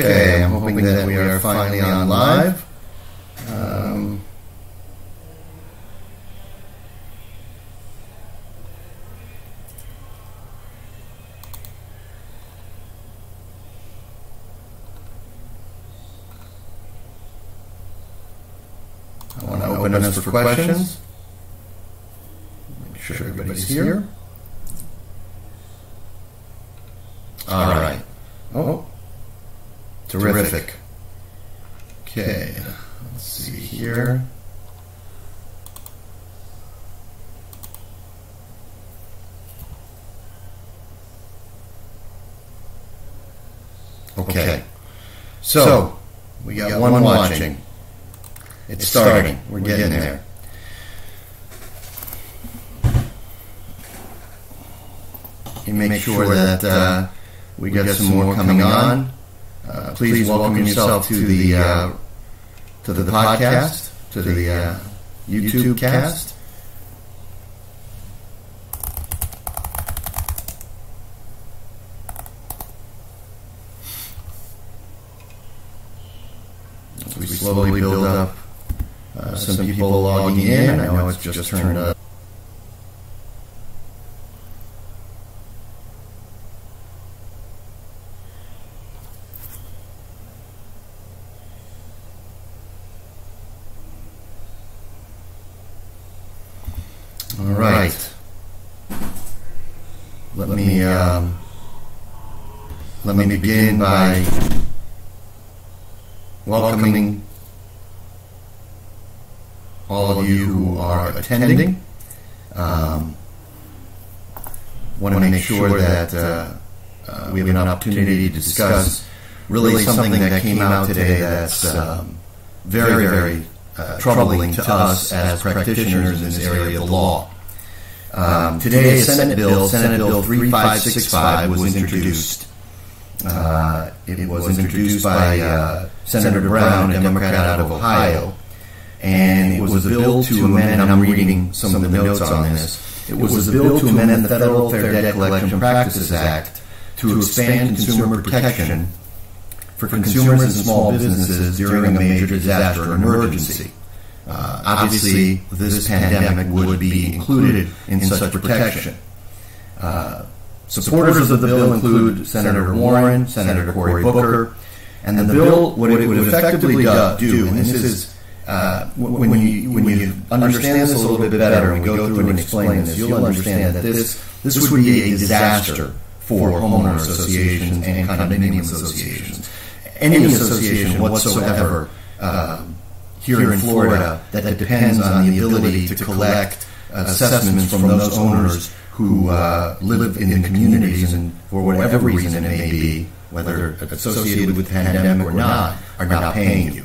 Okay, I'm hoping that we are finally on live. I want to open us for questions. Make sure everybody's here. All right. Oh. Terrific. Okay, let's see here. Okay, so we got one watching. It's starting. We're getting there. And make sure that we got some more coming on. Please welcome yourself to the podcast, to the YouTube cast. As we slowly build up some people logging in. I know it's just turned up. Let me begin by welcoming all of you who are attending. Want to make sure that we have an opportunity to discuss really something that came out today that's very, very troubling to us as practitioners in this area of the law. Today's Senate Bill 3565 was introduced. It was introduced by Senator Brown, a Democrat out of Ohio, and it was a bill to amend, and I'm reading some of the notes on this, it was a bill to amend the Federal Fair Debt Collection Practices Act to expand consumer protection for consumers and small businesses during a major disaster or emergency. Obviously, this pandemic would be included in such protection. Supporters of the bill include Senator Warren, Senator Cory Booker, and the bill, what it would effectively do, and this is, when you understand this a little bit better and go through and explain this, you'll understand that this would be a disaster for homeowner associations and condominium associations. Any association whatsoever here in Florida that depends on the ability to collect assessments from those owners who live in the communities and for whatever reason it may be, whether associated with the pandemic or not, are not paying you.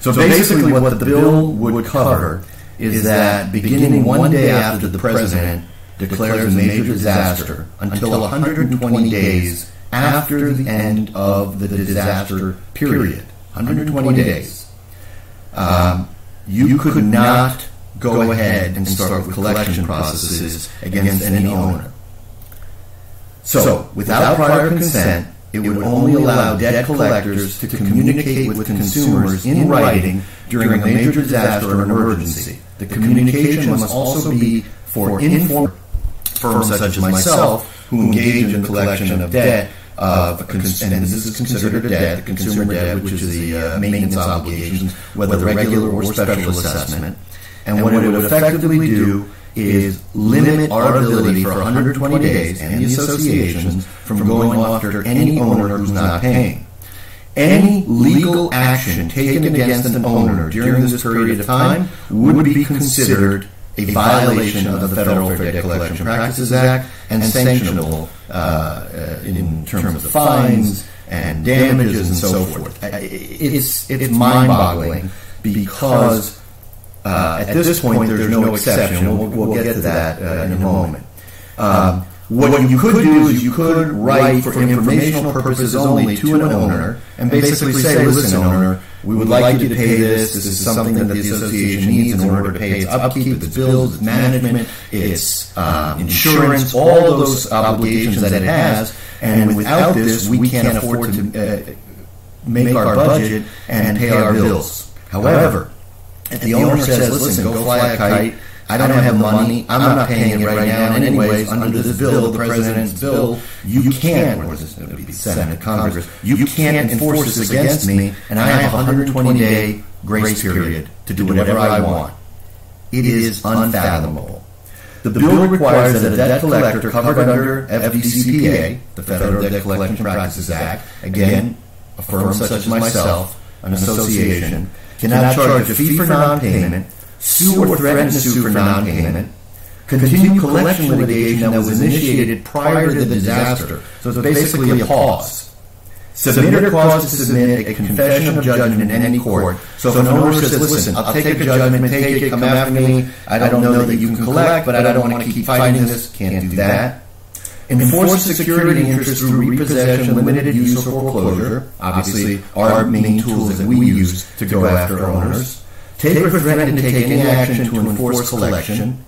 So basically what the bill would cover is that beginning one day after the president declares a major disaster until 120 days after the end of the disaster period, 120 days, you could not go ahead and start with collection processes against any owner. So, without prior consent, it would only allow debt collectors to communicate with consumers in writing during a major disaster or emergency. The communication must also be for informed firms such as myself who engage in the collection of debt, and this is considered a debt, consumer debt, which is the maintenance obligations, whether regular or special assessment. And what it would effectively do is limit our ability for 120 days and the associations from going after any owner who's not paying. Any legal action taken against an owner during this period of time would be considered a violation of the Federal Fair Debt Collection Practices Act and sanctionable in terms of fines and damages and so forth. It's mind-boggling because at this point, there's no exception. We'll get to that in a moment. What you could do is you could write for informational purposes only to an owner and basically say, listen, owner, we would like you to pay this. This is something that the association needs in order to pay its upkeep, its bills, its management, its insurance, all those obligations that it has. And without this, we can't afford to make our budget and pay our bills. However, if the owner says, listen, go fly a kite, I don't have money, I'm not paying it right now, and anyways, under this bill, the president's bill, you can't, or this would be Senate, Congress, you can't enforce this against me, and I have a 120-day grace period to do whatever I want. It is unfathomable. The bill requires that a debt collector covered under FDCPA, the Federal Debt Collection Practices Act, again, a firm such as myself, an association, cannot charge a fee for non-payment, sue or threaten to sue for non-payment, continue collection litigation that was initiated prior to the disaster, so it's basically a pause, submit or cause to submit a confession of judgment in any court, so if an owner says, listen, I'll take a judgment, take it, come after me, I don't know that you can collect, but I don't want to keep fighting this, can't do that, enforce security interests through repossession, limited use, or foreclosure, obviously our main tools that we use to go after owners, take or threaten to take any action to enforce collection,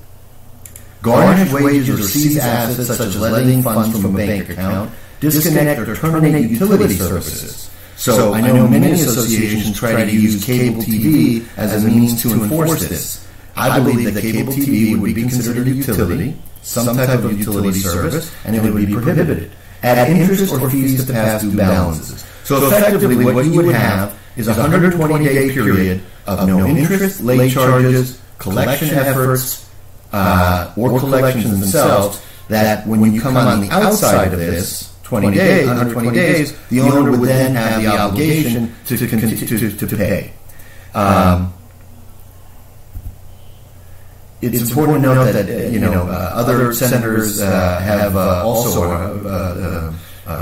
garnish wages or seize assets such as levying funds from a bank account, disconnect or terminate utility services. So I know many associations try to use cable TV as a means to enforce this. I believe that cable TV would be considered a utility, some type of utility service, and it would be prohibited. Add interest or fees to past due balances. So effectively what you would have is a 120-day period of no interest, late charges, collection efforts, or collections themselves, that when you come on the outside of this 120 days, the owner would then have the obligation to pay. It's important to note that other senators have also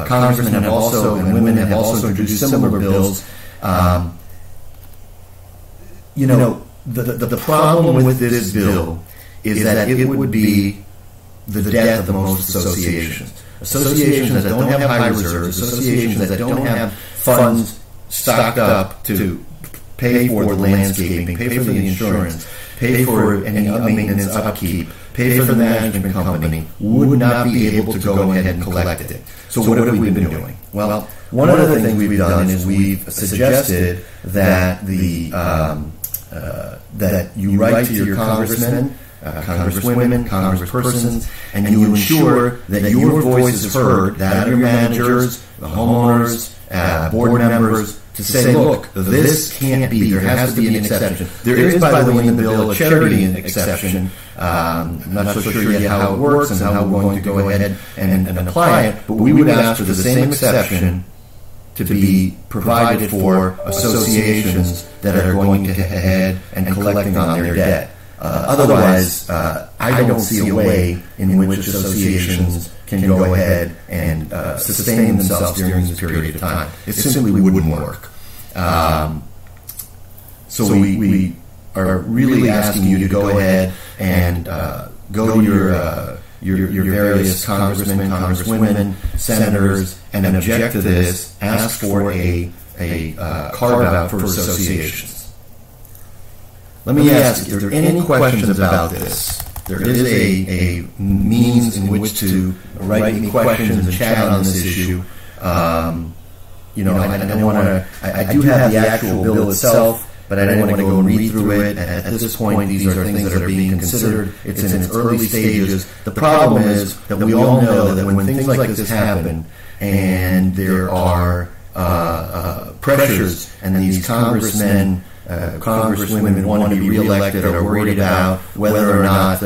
congressmen have also, and women have also introduced similar bills. The problem with this bill is that it would be the death of most associations. Associations that don't have high reserves, associations that don't have funds stocked up to pay for the landscaping, pay for the insurance, pay for any maintenance upkeep, pay for the management company, would not be able to go ahead and collect it. So what have we been doing? Well, one of the things we've done is we've suggested that that you write to your congressmen, congresswomen, congresspersons, and you ensure that your voice is heard, that your managers, the homeowners, board members, to say, look, this can't be. There has to be an exception. There is, by the way, in the bill, a charity exception. I'm not so sure yet how it works and how we're going to go ahead and apply it, but we would ask for the same exception to be provided for associations that are going ahead and collecting on their debt. Otherwise, I don't see a way in which associations can go ahead and sustain themselves during this period of time. It simply wouldn't work. So we are really asking you to go ahead and go to your various congressmen, congresswomen, senators, and object to this. Ask for a carve-out for associations. Let me ask, if there are any questions about this? There is a means in which to write me questions and chat on this issue. I do have the actual bill itself, but I don't want to go and read through it. At this point, these are things that are being considered. It's in its early stages. The problem is that we all know that when things like this happen, and there are pressures, and these congressmen, congresswomen want to be reelected, are worried about whether or not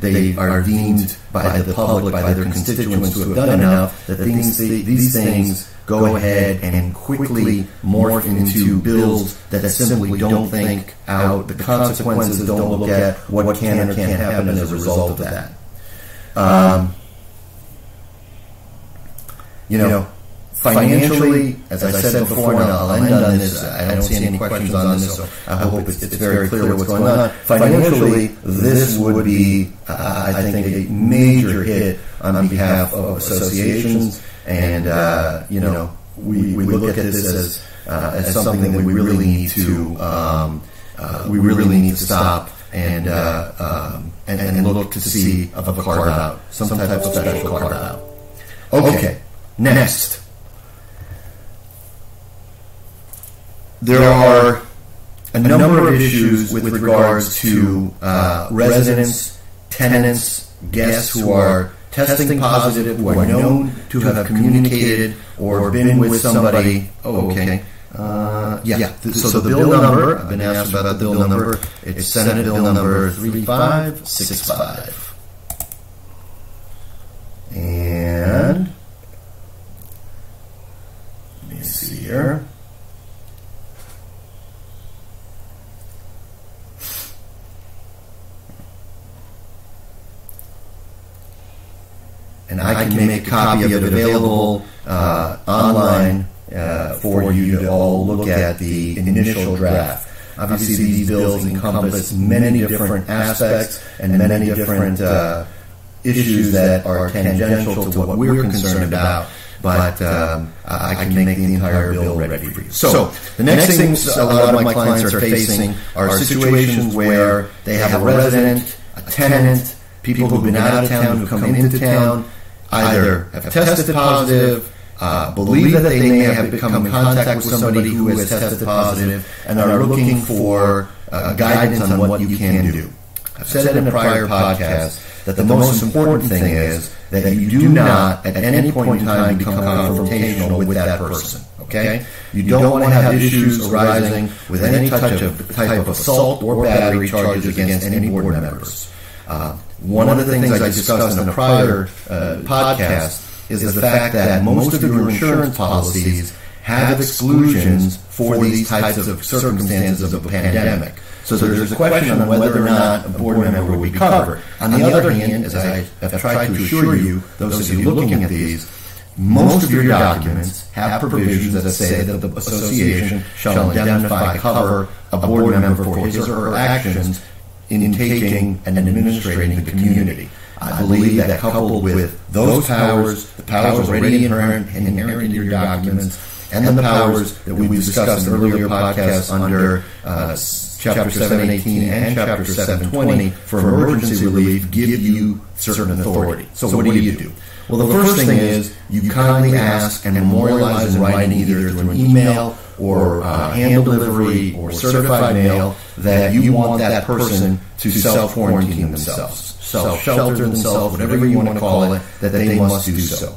they are deemed by the public, by their constituents, to have done enough, that these things go ahead and quickly morph into bills that simply don't think out the consequences, don't look at what can or can't happen as a result of that. Financially, as I said before, and I'll end on this, I don't see any questions on this, so I hope it's very clear what's going on. Financially, this would be, I think, a major hit on behalf of associations, and we look at this as something that we really need to stop and look to see of a carve-out, some type of special carve-out. Okay, next. there are a number of issues with regards to residents, tenants, guests who are testing positive, who are known to have communicated or been with somebody. Oh, okay. So the bill number, I've been asked about the bill number. It's Senate Bill number 3565. And let me see here. And I can make a copy of it available online for you to all look at the initial draft. Obviously, these bills encompass many different aspects and many different issues that are tangential to what we're concerned about, but I can make the entire bill ready for you. So the next things a lot of my clients are facing are situations where they have a resident, a tenant, people who've been out of town who come into town, either have tested positive, believe that they may have become in contact with somebody who has tested positive, and are looking for guidance on what you can do. I've said in a prior podcast that the most important thing is that you do not at any point in time become confrontational with that person. Okay? You don't want to have issues arising with any type of assault or battery charges against any board members. One of the things I discussed in a prior podcast is the fact that most of your insurance policies have exclusions for these types of circumstances of the pandemic. So there's a question on whether or not a board member would be covered. On the other hand, as I have tried to assure you, those of you looking at these, most of your documents have provisions that say that the association shall indemnify, cover a board member for his or her actions in taking and administrating the community. I believe that coupled with those powers, the powers already inherent in your documents, and the powers that we discussed in earlier podcasts under Chapter 718 and Chapter 720 for emergency relief, give you certain authority. So what do? Well, the first thing is you kindly ask and memorialize in writing, either through an email or hand delivery or certified mail, that you want that person to self-quarantine themselves, self-shelter themselves, whatever you want to call it, that they must do so.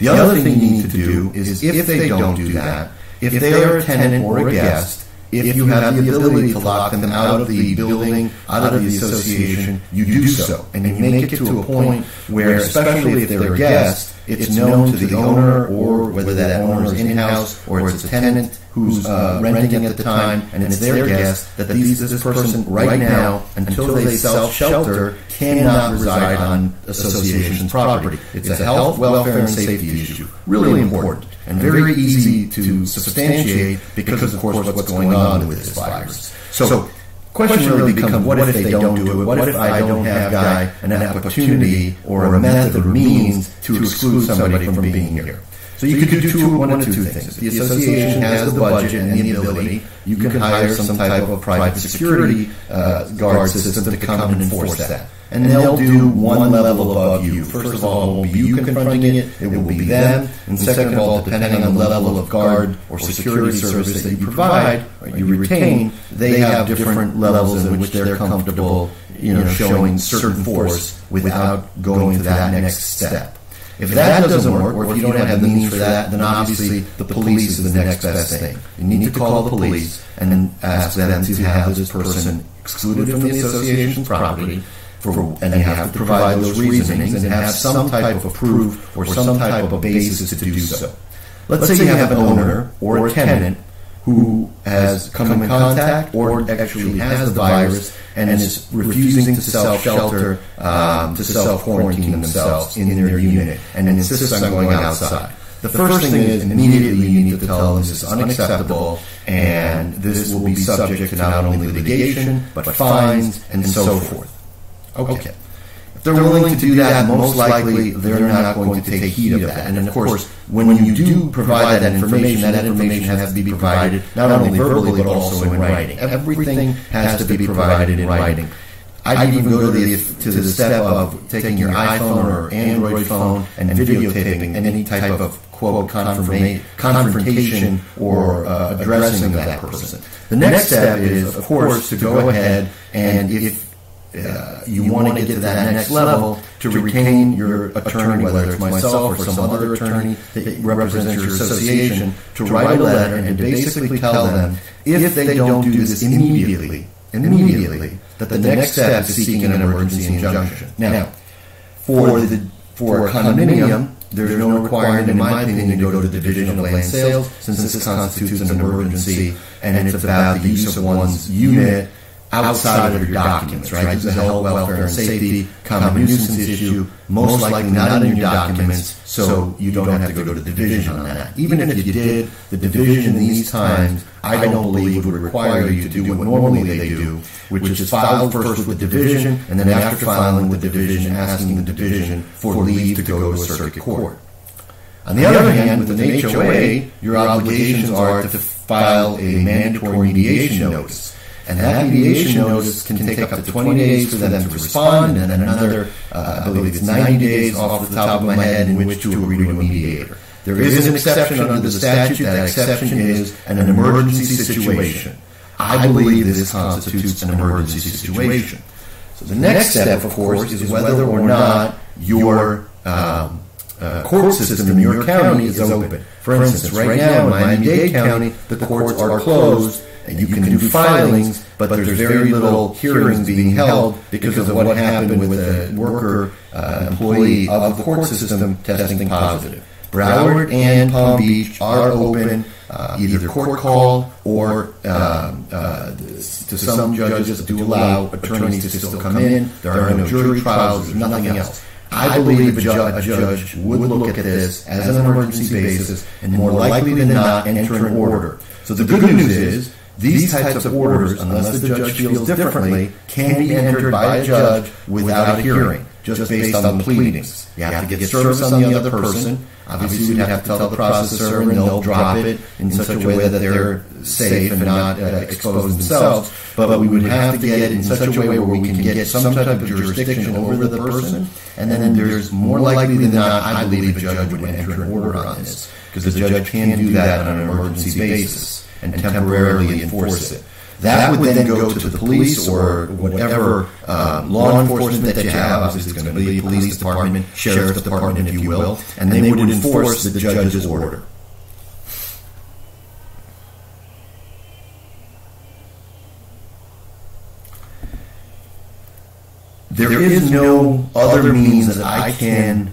The other thing you need to do is, if they don't do that, if they are a tenant or a guest, if you have the ability to lock them out of the building, out of the association, you do so. And you make it to a point where, especially if they're a guest, it's known to the owner, or whether that owner is in-house or it's a tenant who's renting at the time, and it's their guest, that this person right now, until they self-shelter, cannot reside on association's property. It's a health, welfare, and safety issue. Really important and very easy to substantiate because, of course, what's going on with this virus. So question really becomes, what if they don't do it? What if I don't have guy an opportunity or a method or means to exclude somebody from being here? So you could do one of two things. If the association has the budget and the ability, you can hire some type of private security guard system to come and enforce that. And they'll do one level above you. First of all, it won't be you confronting it will be them. And second of all, depending on the level of guard or security service that you provide or you retain, they have different levels in which they're comfortable, showing certain force without going to that next step. If that doesn't work, or if you don't have the means for that, then obviously the police is the next best thing. You need to call the police and ask them to have this person excluded from the association's property, and they have to provide those reasonings and have some type of proof or some type of basis to do so. Let's say you have an owner or a tenant who has come in contact or actually has the virus and is refusing to self-shelter, to self-quarantine themselves in their unit, and insists on going outside. The first thing is, immediately you need to tell them this is unacceptable, and this will be subject to not only litigation, but fines, and so forth. Okay. If they're willing to do that, most likely they're not going to take heed of that. And of course, when you do provide that information has to be provided not only verbally but also in writing. Everything has to be provided in writing. I'd even go to the step of taking your iPhone or Android phone and videotaping any type of quote, confrontation or addressing that person. The next step is, of course, to go ahead and, if you want to get to that next level, to retain your attorney, whether it's myself or some other attorney that represents your association, to write a letter and to basically tell them, if they don't do this immediately, that the next step is seeking an emergency injunction. Now, for a condominium, there's no requirement, in my opinion, to go to the Division of Land Sales, since this constitutes an emergency, and it's about the use of one's unit outside of your documents, right? It's a health, welfare, and safety, common nuisance issue, most likely not in your documents, so you don't have to go to the division on that. Even if you did, the division in these times, I don't believe would require you to do what normally they do, which is file first with division, and then after filing with division, asking the division for leave to go to a circuit court. On the other hand, with an HOA, your obligations are to file a mandatory mediation notice. And that mediation notice can take up to 20 days for them to respond, and then another, I believe it's 90 days off the top of my head, in which to agree to a mediator. There is an exception under the statute. That exception is an emergency situation. I believe this constitutes an emergency situation. So the next step, of course, is whether or not your court system in your county is open. For instance, right now in Miami-Dade County, the courts are closed, and you can do filings, but there's very little hearings being held because of what happened with a worker employee of the court system testing positive. Broward and Palm Beach are open, either court call or to some judges do allow attorneys to still come in. There are no jury trials, there's nothing else. I believe a judge would look at this as an emergency basis and more likely than not enter an order. So the good news is, these types of orders, unless the judge feels differently, can be entered by a judge without a hearing, just based on the pleadings. You have to get service on the other person. Obviously, you'd have to tell the processor, and they'll drop it in such a way that they're safe and not expose themselves. But we would have to get it in such a way where we can get some type of jurisdiction over the person. And then there's more likely than not, I believe, a judge would enter an order on this, because the judge can do that on an emergency basis and temporarily enforce it. That would then go to the police or whatever law enforcement that you have. Obviously, it's going to be the police department, sheriff's department, if you will, and they would enforce the judge's order. There is no other means that I can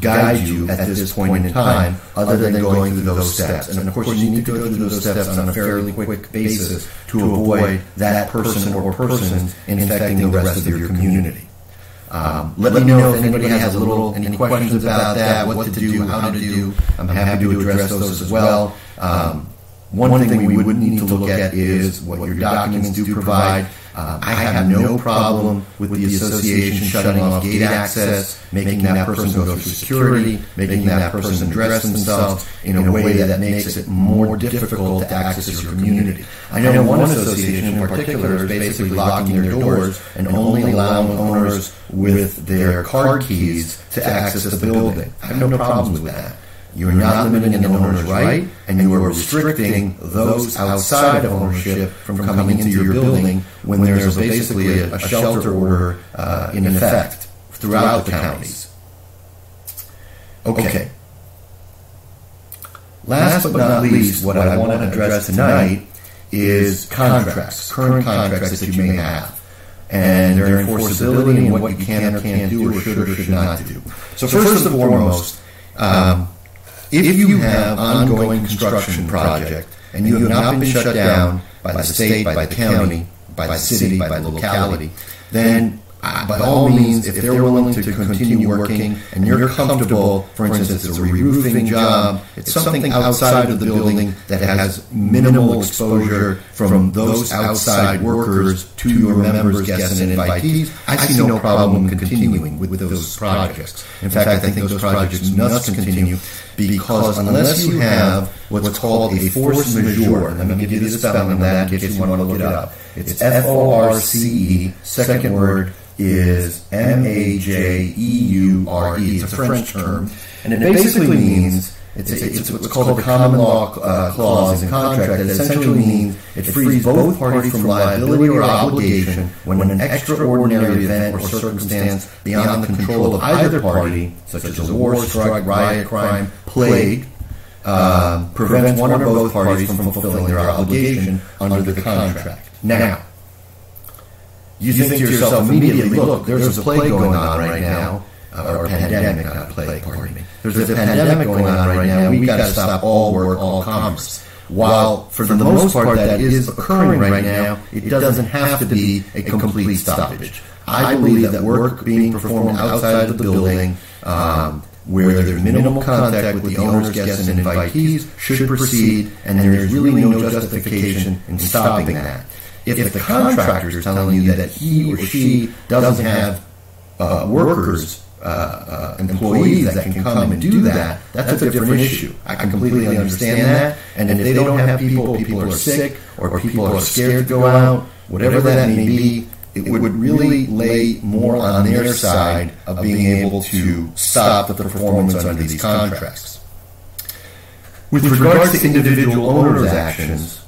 guide you at this point in time, other than going through those steps. And of course, you need to go through those steps on a fairly quick basis to avoid that person or persons infecting the rest of your community. Let me know if anybody has any questions about that, what to do, how to do. I'm happy to address those as well. One thing we would need to look at is what your documents do provide. I have no problem with the association shutting off gate access, making that person go through security, making that person dress themselves in a way that makes it more difficult to access your community. I know one association in particular is basically locking their doors and only allowing owners with their card keys to access the building. I have no problems with that. You are not limiting an owner's right, and you are restricting those outside of ownership from coming into your building when there is basically a shelter order in effect throughout the counties. Okay. Last but not least, what I want to address tonight is contracts, current contracts that you may have, and their enforceability and what you can or can't do or should not do. So first and foremost, if you have ongoing construction project and you have not been shut down by the state, by the county, by the city, by the locality, then by all means, if they're willing to continue working and you're comfortable, for instance, it's a re-roofing job, it's something outside of the building that has minimal exposure from those outside workers to your members, guests, and invitees, I see no problem continuing with those projects. In fact, I think those projects must continue, because unless you have what's called a force majeure, and I'm going to give you the spelling of that in case you want to look it up. It's F-O-R-C-E, second word is M-A-J-E-U-R-E. It's a French term, and it basically means It's what's called a common law clause in contract that essentially means it frees both parties from liability or obligation when an extraordinary event or circumstance beyond the control of either party, such as a war, strike, riot, crime, plague, prevents one or both parties from fulfilling their obligation under the contract. Now, you think to yourself immediately, look, there's a plague going on right now. Or pandemic, not plague, pardon me. There's a pandemic going on right now. We've got to stop all work, all commerce. While, for the most part, that is occurring right now, it doesn't have to be a complete stoppage. I believe that work being performed outside of the building, where there's minimal contact with the owners, guests, and invitees, should proceed, and there's really no justification in stopping that. If the contractor is telling you that he or she doesn't have workers, employees that can come and do that, that's a different issue. I completely understand that. And if they don't have people are sick, or people are scared to go out, whatever that may be, it would really lay more on their side of being able to stop the performance under these contracts. With regards to individual owners' actions,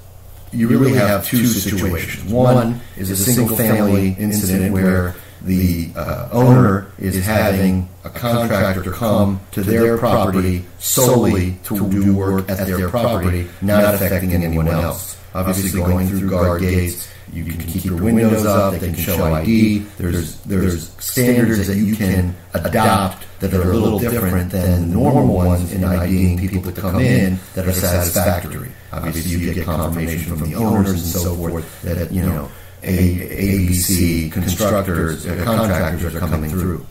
you really have two situations. One is a single-family incident where the owner is having a contractor come to their property solely to do work at their property, not affecting anyone else. Obviously, going through guard gates, you can keep your windows up, they can show ID. There's standards that you can adopt that are a little different than the normal ones in IDing people that come in that are satisfactory. Obviously, you get confirmation from the owners and so forth that, you know, ABC constructors, contractors are coming through.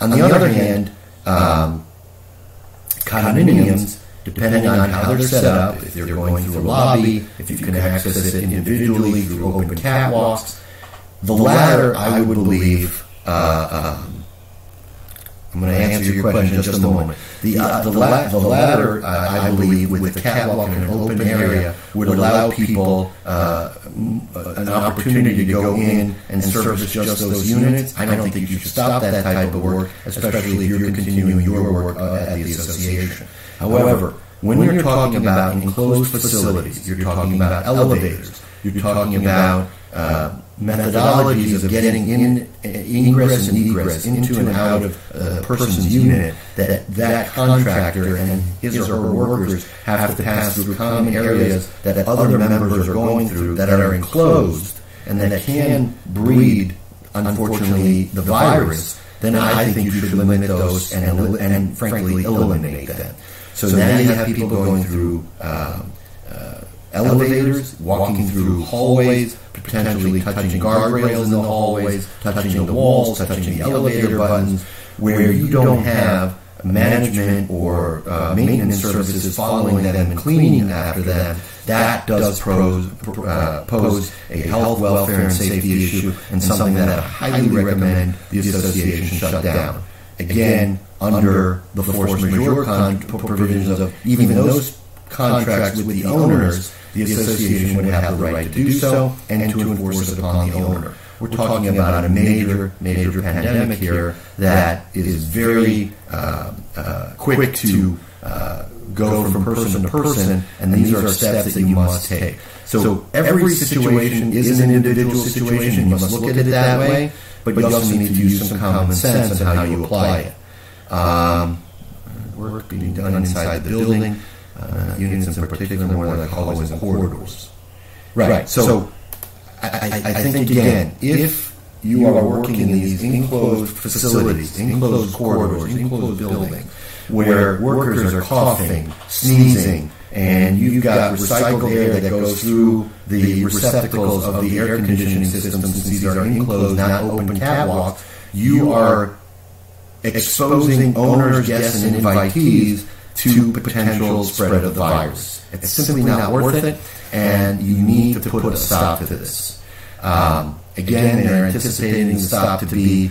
On the other hand, condominiums, depending on how they're set up, if they're going through a lobby, if you can access it individually through open catwalks, the latter, I would believe, I'm going to answer your question in just a moment. The latter, I believe, with the catwalk in an open area, would allow people an opportunity to go in and service just those units. I don't think you should stop that type of work, especially if you're continuing your work at the association. However, when you're talking about enclosed facilities, you're talking about elevators, you're talking about methodologies of getting ingress and egress into and out of a person's unit that contractor and his or her workers have to pass through common areas that other members are going through that are enclosed and that can breed, unfortunately, the virus, then I think you should limit those and frankly, eliminate that. So now you have people going through elevators, walking through hallways, potentially touching guardrails in the hallways, touching the walls, touching the elevator buttons, where you don't have management or maintenance services following them and cleaning after them. That does pose a health, welfare, and safety issue, and something that I highly recommend the association shut down. Again, under the force majeure provisions of even those contracts with the owners, the association would have the right to do so and to enforce it upon the owner. We're talking about a major, major pandemic here that is very quick to go from person to person, and these are steps that you must take. So every situation is an individual situation. You must look at it that way, but you also need to use some common sense on how you apply it. Work being done inside the building, units in particular, more like hallways and corridors. Right. So I think, again, if you are working in these enclosed facilities, enclosed corridors, enclosed buildings, where workers are coughing, sneezing, and you've got recycled air that goes through the receptacles of the air conditioning systems, since these are enclosed, not open catwalks, you are exposing owners, guests, and invitees to potential spread of the virus. It's simply not worth it, and you need to put a stop to this. Again, they're anticipating the stop to be,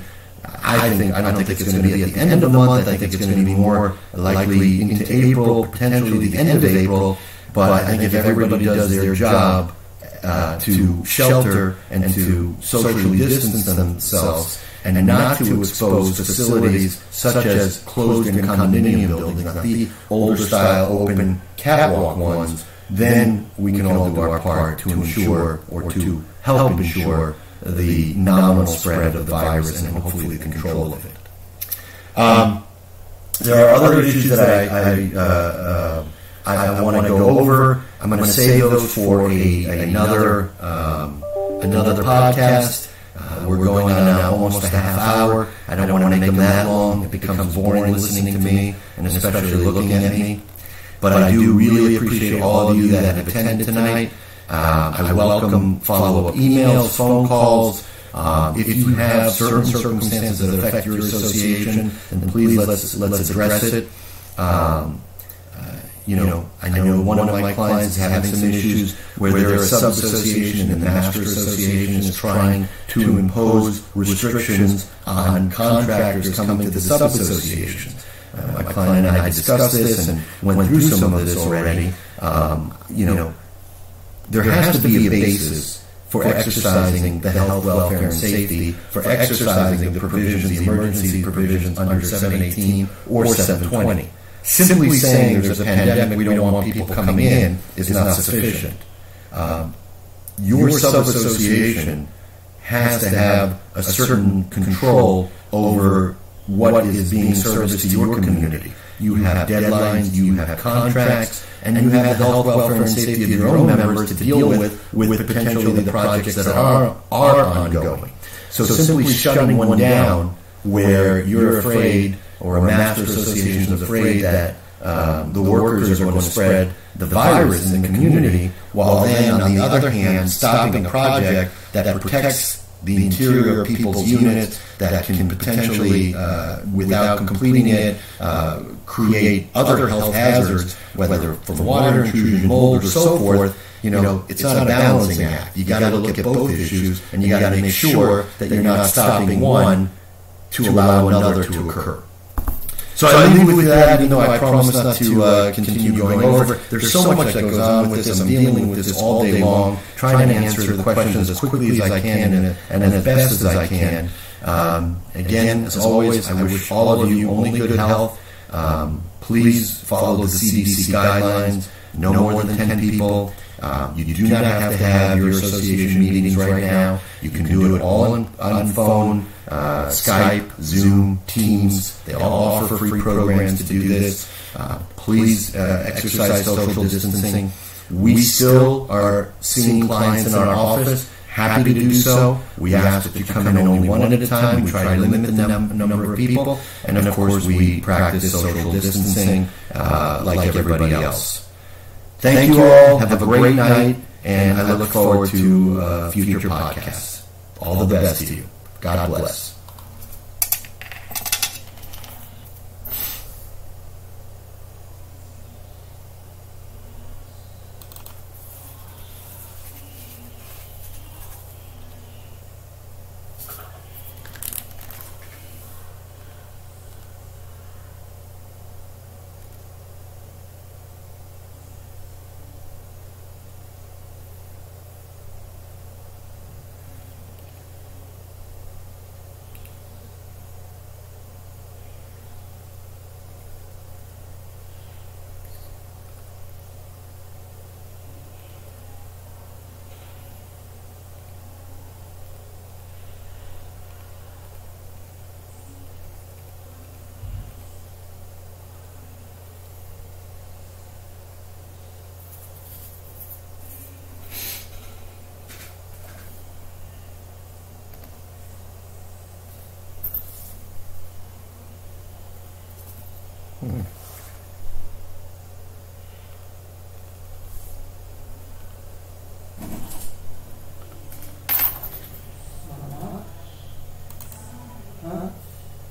I don't think it's going to be at the end of the month. I think it's going to be more likely into April, potentially the end of April, but I think if everybody does their job to shelter and to socially distance themselves, and not to expose facilities such as closed-in condominium buildings, not the older-style open catwalk ones, then we can all do our part to ensure or to help ensure the nominal spread of the virus and hopefully the control of it. There are other issues that I want to go over. I'm going to save those for another podcast. We're going on now almost a half hour. I don't want to make them that long. It becomes boring listening to me and especially looking at me. But I do really appreciate all of you that have attended tonight. I welcome follow-up emails, phone calls. If you have certain circumstances that affect your association, then please let's address it. I know one of my clients is having some issues where they're a sub-association and the master association is trying to impose restrictions on contractors coming to the sub-association. My client and I discussed this and went through some of this already. There has to be a basis for exercising the health, welfare, and safety, for exercising the provisions, the emergency provisions under 718 or 720. Simply saying there's a pandemic, we don't want people coming in, is not sufficient. Your sub-association has to have a certain control over what is being serviced to your community. You have deadlines, you have contracts, and you have the health, welfare, and safety of your own members to deal with potentially the projects that are ongoing. So simply shutting one down where you're afraid or a master association is afraid that the workers are going to spread the virus in the community, while then, on the other hand, stopping a project that protects the interior of people's units that can potentially, without completing it, create other health hazards, whether from water intrusion, mold, or so forth. It's not a balancing act. You got to look at both issues, and you got to make sure that you're not stopping one to allow another to occur. So I leave with that, even though I promise not to continue going over. There's so much that goes on with this. I'm dealing with this all day long, trying to answer the questions as quickly as I can and as best as I can. Again, as always, I wish all of you only good health. Please follow the CDC guidelines. No more than 10 people. You do not have to have your association meetings right now. You can do it all on phone, Skype, Zoom, Teams. They all offer free programs to do this. Please exercise social distancing. We still are seeing clients in our office. Happy to do so. We ask that you come in only one at a time. We try to limit the number of people. And, of course, we practice social distancing like everybody else. Thank you all. Have a great night, and I look forward to future podcasts. All the best to you. God bless.